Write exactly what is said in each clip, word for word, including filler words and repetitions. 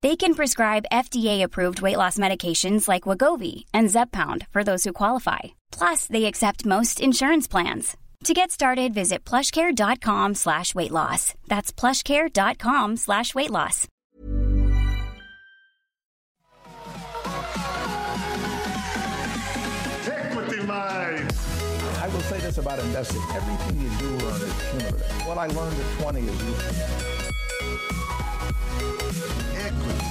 They can prescribe F D A-approved weight loss medications like Wagovi and Zepbound for those who qualify. Plus, they accept most insurance plans. To get started, visit plushcare.com slash weight loss. That's plushcare.com slash weight loss. Equity Mates. I will say this about investing. Everything you do learn is cumulative. What I learned at twenty is useful. Equity.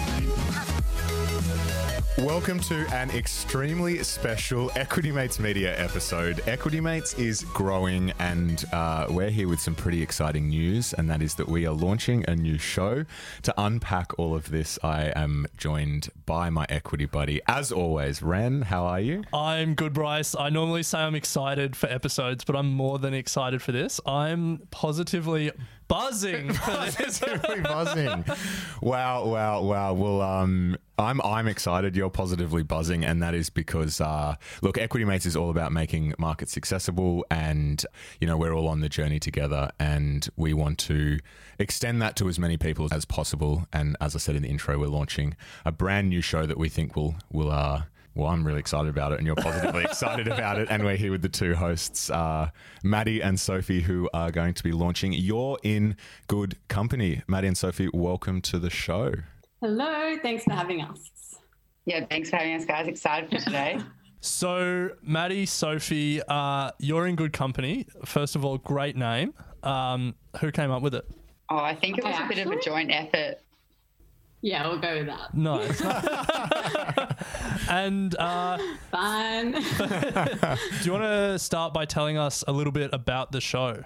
Welcome to an extremely special Equity Mates Media episode. Equity Mates is growing, and uh, we're here with some pretty exciting news, and that is that we are launching a new show. To unpack all of this, I am joined by my equity buddy, as always. Ren, how are you? I'm good, Bryce. I normally say I'm excited for episodes, but I'm more than excited for this. I'm positively... buzzing. Positively buzzing. Wow, wow, wow. Well, um, I'm I'm excited. You're positively buzzing, and that is because, uh, look, Equity Mates is all about making markets accessible, and, you know, we're all on the journey together, and we want to extend that to as many people as possible. And as I said in the intro, we're launching a brand new show that we think will... will uh, Well, I'm really excited about it, and you're positively excited about it. And we're here with the two hosts, uh, Maddie and Sophie, who are going to be launching You're In Good Company. Maddie and Sophie, welcome to the show. Hello. Thanks for having us. Yeah, thanks for having us, guys. Excited for today. So, Maddie, Sophie, uh, You're In Good Company. First of all, great name. Um, who came up with it? Oh, I think it was oh, a bit of a joint effort. Yeah, we'll go with that. Nice. and uh, fun. Do you want to start by telling us a little bit about the show?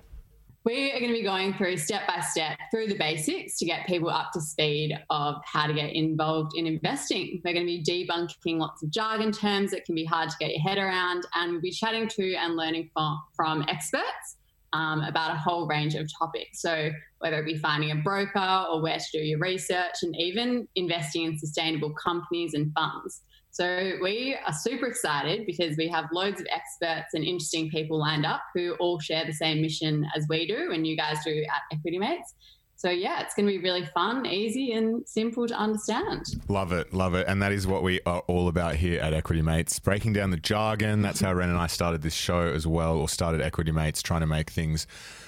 We are going to be going through step by step through the basics to get people up to speed of how to get involved in investing. We're going to be debunking lots of jargon terms that can be hard to get your head around, and we'll be chatting to and learning from, from experts. Um, about a whole range of topics. So whether it be finding a broker or where to do your research, and even investing in sustainable companies and funds. So we are super excited because we have loads of experts and interesting people lined up who all share the same mission as we do and you guys do at Equity Mates. So, yeah, it's going to be really fun, easy and simple to understand. Love it. Love it. And that is what we are all about here at Equity Mates, breaking down the jargon. That's how Ren and I started this show as well, or started Equity Mates, trying to make things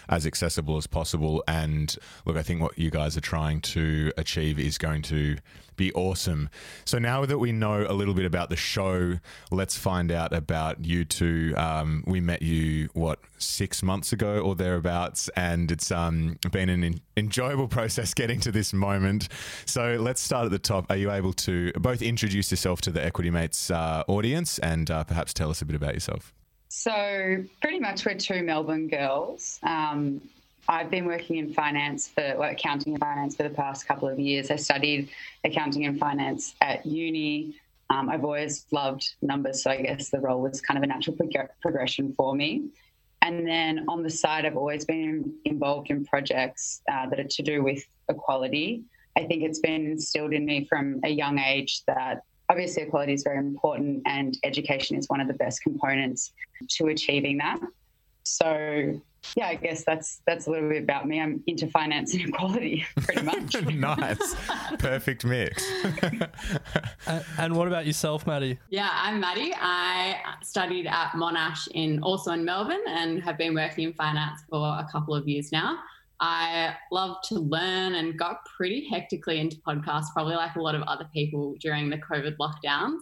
as accessible as possible. And, look, I think what you guys are trying to achieve is going to be awesome. So now that we know a little bit about the show, let's find out about you two. Um, we met you, what, six months ago or thereabouts, and it's um, been an in- enjoyable process getting to this moment. So let's start at the top. Are you able to both introduce yourself to the Equity Mates uh, audience and uh, perhaps tell us a bit about yourself? So pretty much we're two Melbourne girls. Um, I've been working in finance for well, accounting and finance for the past couple of years. I studied accounting and finance at uni. Um, I've always loved numbers, so I guess the role was kind of a natural prog- progression for me. And then on the side, I've always been involved in projects uh, that are to do with equality. I think it's been instilled in me from a young age that obviously equality is very important, and education is one of the best components to achieving that. So... yeah, I guess that's that's a little bit about me. I'm into finance and equality, pretty much. Nice. Perfect mix. uh, and what about yourself, Maddie? Yeah, I'm Maddie. I studied at Monash in also in Melbourne and have been working in finance for a couple of years now. I love to learn and got pretty hectically into podcasts, probably like a lot of other people during the COVID lockdowns.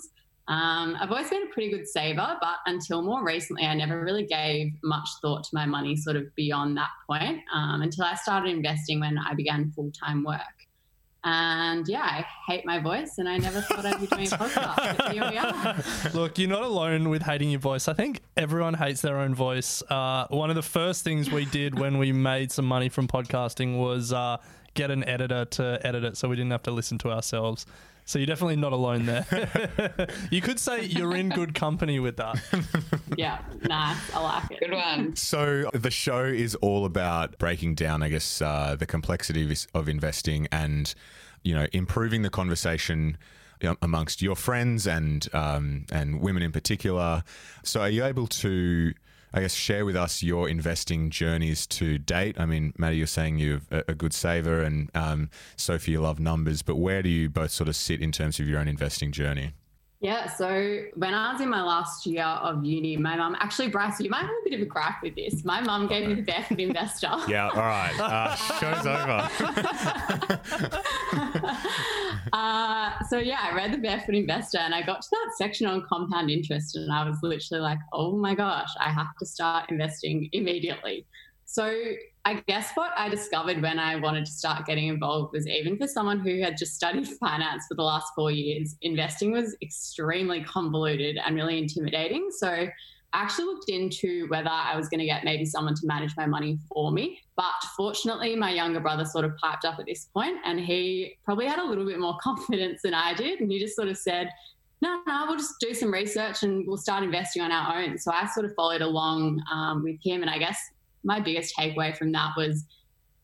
Um, I've always been a pretty good saver, but until more recently, I never really gave much thought to my money sort of beyond that point um, until I started investing when I began full-time work. And yeah, I hate my voice and I never thought I'd be doing a podcast, but here we are. Look, you're not alone with hating your voice. I think everyone hates their own voice. Uh, one of the first things we did when we made some money from podcasting was uh, get an editor to edit it so we didn't have to listen to ourselves. So you're definitely not alone there. You could say you're in good company with that. Yeah, nice. I like it. Good one. So the show is all about breaking down, I guess, uh, the complexity of investing and, you know, improving the conversation amongst your friends and um, and women in particular. So are you able to, I guess, share with us your investing journeys to date? I mean, Maddie, you're saying you're a good saver and um, Sophie, you love numbers, but where do you both sort of sit in terms of your own investing journey? Yeah, so when I was in my last year of uni, my mum, actually, Bryce, you might have a bit of a gripe with this. My mum gave me the Barefoot Investor. Yeah, all right. Uh, show's over. uh, so, yeah, I read the Barefoot Investor and I got to that section on compound interest and I was literally like, oh, my gosh, I have to start investing immediately. So I guess what I discovered when I wanted to start getting involved was even for someone who had just studied finance for the last four years, investing was extremely convoluted and really intimidating. So I actually looked into whether I was going to get maybe someone to manage my money for me. But fortunately, my younger brother sort of piped up at this point and he probably had a little bit more confidence than I did. And he just sort of said, no, no, we'll just do some research and we'll start investing on our own. So I sort of followed along um, with him and I guess my biggest takeaway from that was,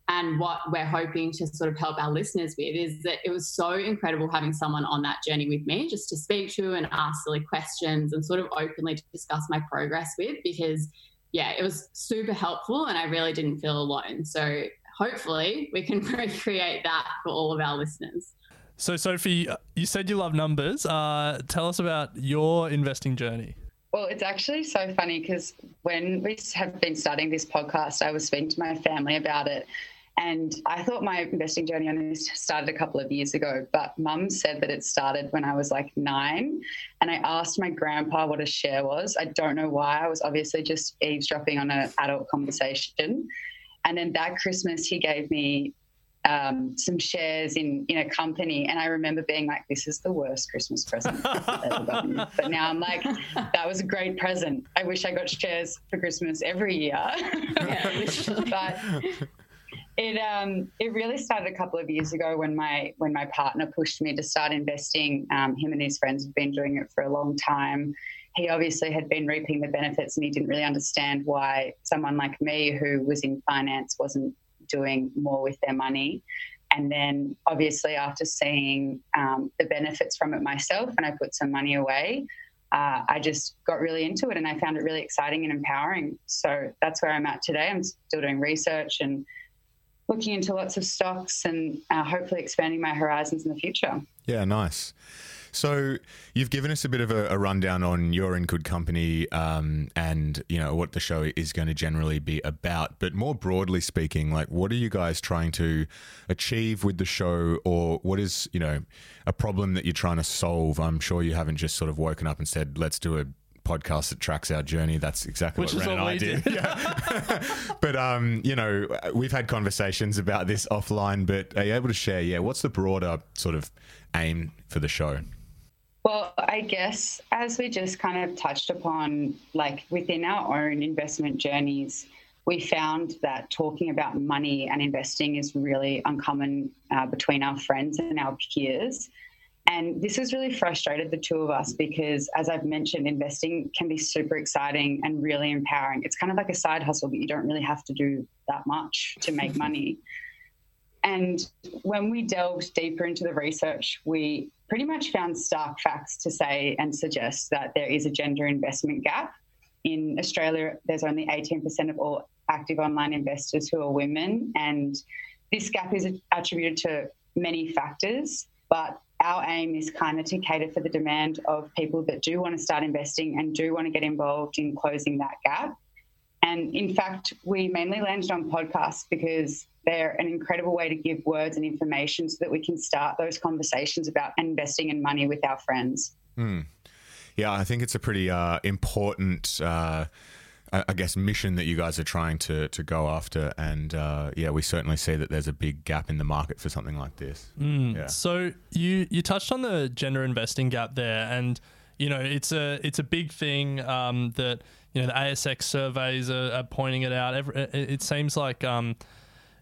and what we're hoping to sort of help our listeners with, is that it was so incredible having someone on that journey with me just to speak to and ask silly questions and sort of openly to discuss my progress with, because, yeah, it was super helpful and I really didn't feel alone. So hopefully we can recreate that for all of our listeners. So, Sophie, you said you love numbers. Uh, tell us about your investing journey. Well, it's actually so funny because when we have been starting this podcast, I was speaking to my family about it and I thought my investing journey on this started a couple of years ago, but Mum said that it started when I was like nine and I asked my grandpa what a share was. I don't know why. I was obviously just eavesdropping on an adult conversation. And then that Christmas he gave me Um, some shares in, in a company. And I remember being like, this is the worst Christmas present I've ever gotten. But now I'm like, that was a great present. I wish I got shares for Christmas every year. But it um, it really started a couple of years ago when my when my partner pushed me to start investing. Um, him and his friends had been doing it for a long time. He obviously had been reaping the benefits and he didn't really understand why someone like me who was in finance wasn't doing more with their money. And then obviously after seeing um, the benefits from it myself and I put some money away, uh, I just got really into it and I found it really exciting and empowering. So that's where I'm at today. I'm still doing research and looking into lots of stocks and uh, hopefully expanding my horizons in the future. Yeah, nice. So you've given us a bit of a, a rundown on You're In Good Company um, and, you know, what the show is going to generally be about. But more broadly speaking, like, what are you guys trying to achieve with the show, or what is, you know, a problem that you're trying to solve? I'm sure you haven't just sort of woken up and said, let's do a podcast that tracks our journey. That's exactly Which what Ren and I did. did. Yeah. But, um, you know, we've had conversations about this offline, but are you able to share, yeah, what's the broader sort of aim for the show? Well, I guess as we just kind of touched upon, like within our own investment journeys, we found that talking about money and investing is really uncommon uh, between our friends and our peers. And this has really frustrated the two of us because, as I've mentioned, investing can be super exciting and really empowering. It's kind of like a side hustle, but you don't really have to do that much to make money. And when we delved deeper into the research, we pretty much found stark facts to say and suggest that there is a gender investment gap. In Australia, there's only eighteen percent of all active online investors who are women, and this gap is attributed to many factors, but our aim is kind of to cater for the demand of people that do want to start investing and do want to get involved in closing that gap. And in fact, we mainly landed on podcasts because they're an incredible way to give words and information so that we can start those conversations about investing and money with our friends. Mm. Yeah, I think it's a pretty uh, important, uh, I guess, mission that you guys are trying to to go after. And uh, yeah, we certainly see that there's a big gap in the market for something like this. Mm. Yeah. So you you touched on the gender investing gap there, and you know it's a it's a big thing um, that you know the A S X surveys are, are pointing it out. Every, it, it seems like um,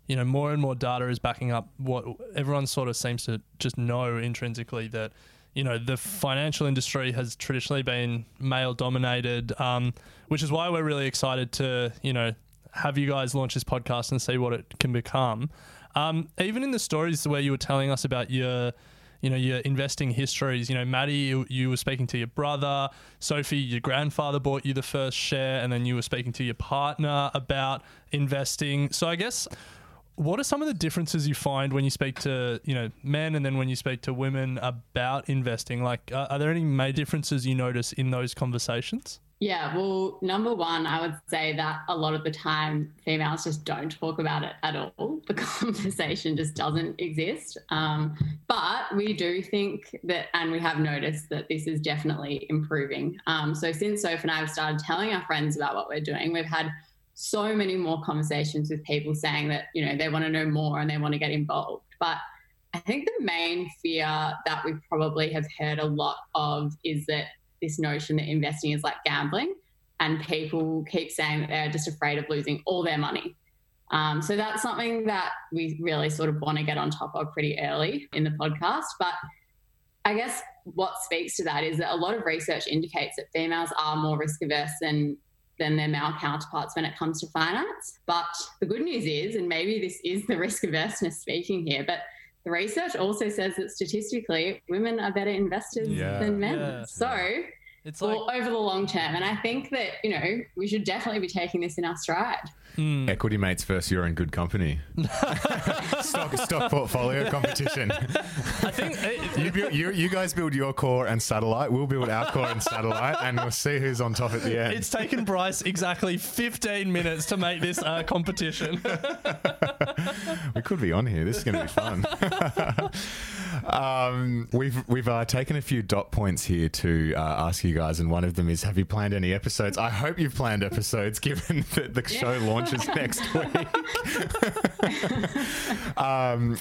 you know more and more data is backing up what everyone sort of seems to just know intrinsically that. You know, the financial industry has traditionally been male dominated, um, which is why we're really excited to, you know, have you guys launch this podcast and see what it can become. Um, even in the stories where you were telling us about your, you know, your investing histories, you know, Maddie, you, you were speaking to your brother, Sophie, your grandfather bought you the first share, and then you were speaking to your partner about investing. So I guess... what are some of the differences you find when you speak to, you know, men and then when you speak to women about investing? Like, uh, are there any major differences you notice in those conversations? Yeah, well, number one, I would say that a lot of the time females just don't talk about it at all. The conversation just doesn't exist. Um, but we do think that, and we have noticed that this is definitely improving. Um, so since Soph and I have started telling our friends about what we're doing, we've had so many more conversations with people saying that, you know, they want to know more and they want to get involved. But I think the main fear that we probably have heard a lot of is that this notion that investing is like gambling, and people keep saying that they're just afraid of losing all their money. Um, so that's something that we really sort of want to get on top of pretty early in the podcast. But I guess what speaks to that is that a lot of research indicates that females are more risk averse than than their male counterparts when it comes to finance. But the good news is, and maybe this is the risk averseness speaking here, but the research also says that statistically women are better investors yeah, than men. Yeah, so yeah. It's like, well, over the long term. And I think that, you know, we should definitely be taking this in our stride. Mm. Equity Mates versus You're In Good Company. stock stock portfolio competition. I think it, you, build, you you guys build your core and satellite. We'll build our core and satellite, and we'll see who's on top at the end. It's taken Bryce exactly fifteen minutes to make this uh, competition. We could be on here. This is going to be fun. um, we've we've uh, taken a few dot points here to uh, ask you guys, and one of them is: have you planned any episodes? I hope you've planned episodes, given that the show yeah. launches next week. um,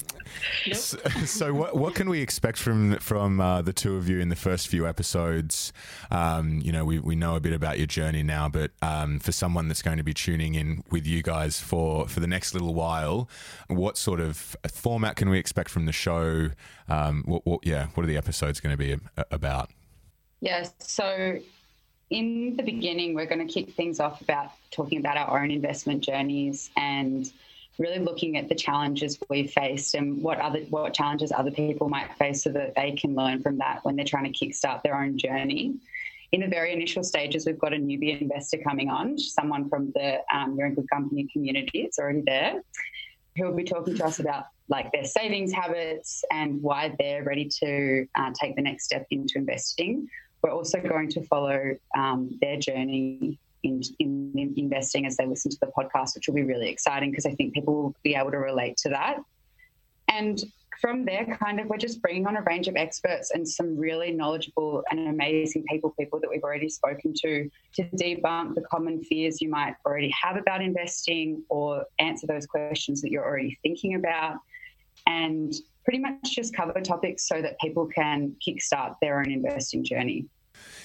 nope. So, so what what can we expect from from uh, the two of you in the first few episodes? Um, you know, we we know a bit about your journey now, but um, for someone that's going to be tuning in with you guys for for the next little while, what sort of format can we expect from the show? Um, what, what, yeah, what are the episodes going to be about? Yeah, so in the beginning, we're going to kick things off about talking about our own investment journeys and really looking at the challenges we've faced and what other what challenges other people might face so that they can learn from that when they're trying to kickstart their own journey. In the very initial stages, we've got a newbie investor coming on, someone from the um, You're In Good Company community. It's already there. Who will be talking to us about like their savings habits and why they're ready to uh, take the next step into investing. We're also going to follow um, their journey in, in, in investing as they listen to the podcast, which will be really exciting because I think people will be able to relate to that. And from there, kind of, we're just bringing on a range of experts and some really knowledgeable and amazing people, people that we've already spoken to, to debunk the common fears you might already have about investing or answer those questions that you're already thinking about, and pretty much just cover topics so that people can kickstart their own investing journey.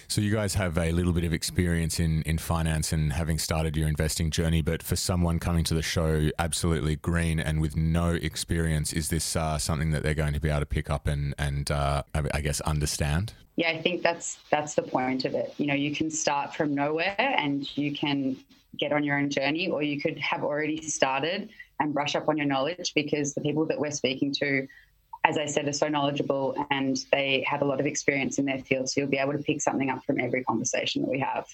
So you guys have a little bit of experience in, in finance and having started your investing journey, but for someone coming to the show absolutely green and with no experience, is this uh, something that they're going to be able to pick up and, and uh, I guess, understand? Yeah, I think that's that's the point of it. You know, you can start from nowhere and you can get on your own journey, or you could have already started and brush up on your knowledge, because the people that we're speaking to, as I said, are so knowledgeable and they have a lot of experience in their field. So you'll be able to pick something up from every conversation that we have.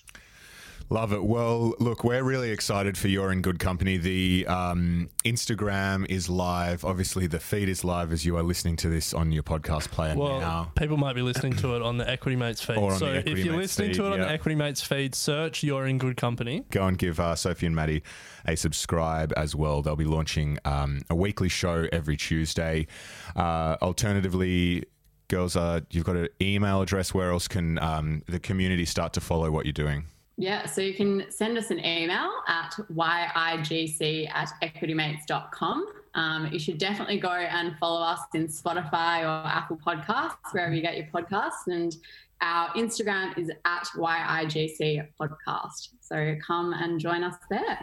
Love it. Well, look, we're really excited for You're In Good Company. The um, Instagram is live. Obviously, the feed is live as you are listening to this on your podcast player well, now. People might be listening to it on the Equity Mates feed. Or on so the Equity if you're Mates listening feed, to it on yep. the Equity Mates feed, search You're In Good Company. Go and give uh, Sophie and Maddie a subscribe as well. They'll be launching um, a weekly show every Tuesday. Uh, alternatively, girls are, you've got an email address. Where else can um, the community start to follow what you're doing? Yeah, so you can send us an email at Y I G C at equity mates dot com. Um, you should definitely go and follow us in Spotify or Apple Podcasts, wherever you get your podcasts. And our Instagram is at Y I G C podcast. So come and join us there.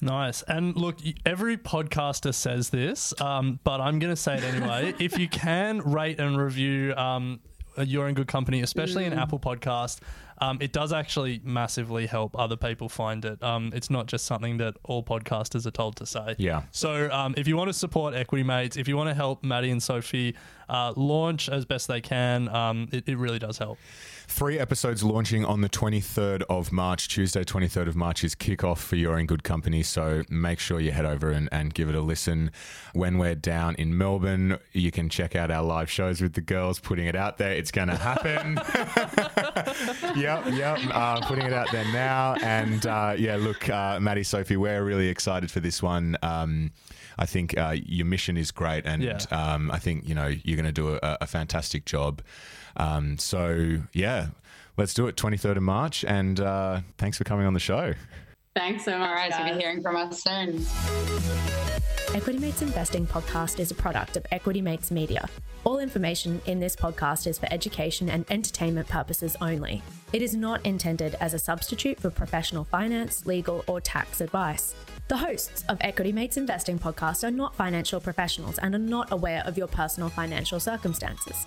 Nice. And look, every podcaster says this, um, but I'm going to say it anyway. If you can rate and review um, You're In Good Company, especially mm. an Apple podcast, um, it does actually massively help other people find it. Um, it's not just something that all podcasters are told to say. Yeah. So um, if you want to support Equity Mates, if you want to help Maddie and Sophie uh, launch as best they can, um, it, it really does help. Three episodes launching on the twenty-third of March. Tuesday, twenty-third of March is kickoff for You're In Good Company. So make sure you head over and, and give it a listen. When we're down in Melbourne, you can check out our live shows with the girls, putting it out there. It's going to happen. yep, yep. Uh, putting it out there now. And uh, yeah, look, uh, Maddie, Sophie, we're really excited for this one. Um, I think uh, your mission is great. And yeah. um, I think, you know, you're going to do a, a fantastic job. Um, so yeah, let's do it. twenty-third of March. And, uh, thanks for coming on the show. Thanks so much. All right. Guys. You'll be hearing from us soon. Equity Mates Investing Podcast is a product of Equity Mates Media. All information in this podcast is for education and entertainment purposes only. It is not intended as a substitute for professional finance, legal, or tax advice. The hosts of Equity Mates Investing Podcast are not financial professionals and are not aware of your personal financial circumstances.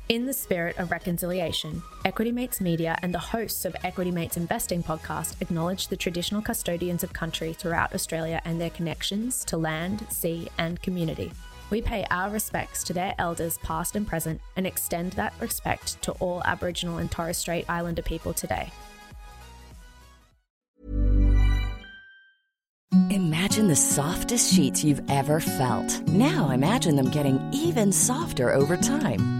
In the spirit of reconciliation, Equity Mates Media and the hosts of Equity Mates Investing Podcast acknowledge the traditional custodians of country throughout Australia and their connections to land, sea, and community. We pay our respects to their elders past and present and extend that respect to all Aboriginal and Torres Strait Islander people today. Imagine the softest sheets you've ever felt. Now imagine them getting even softer over time.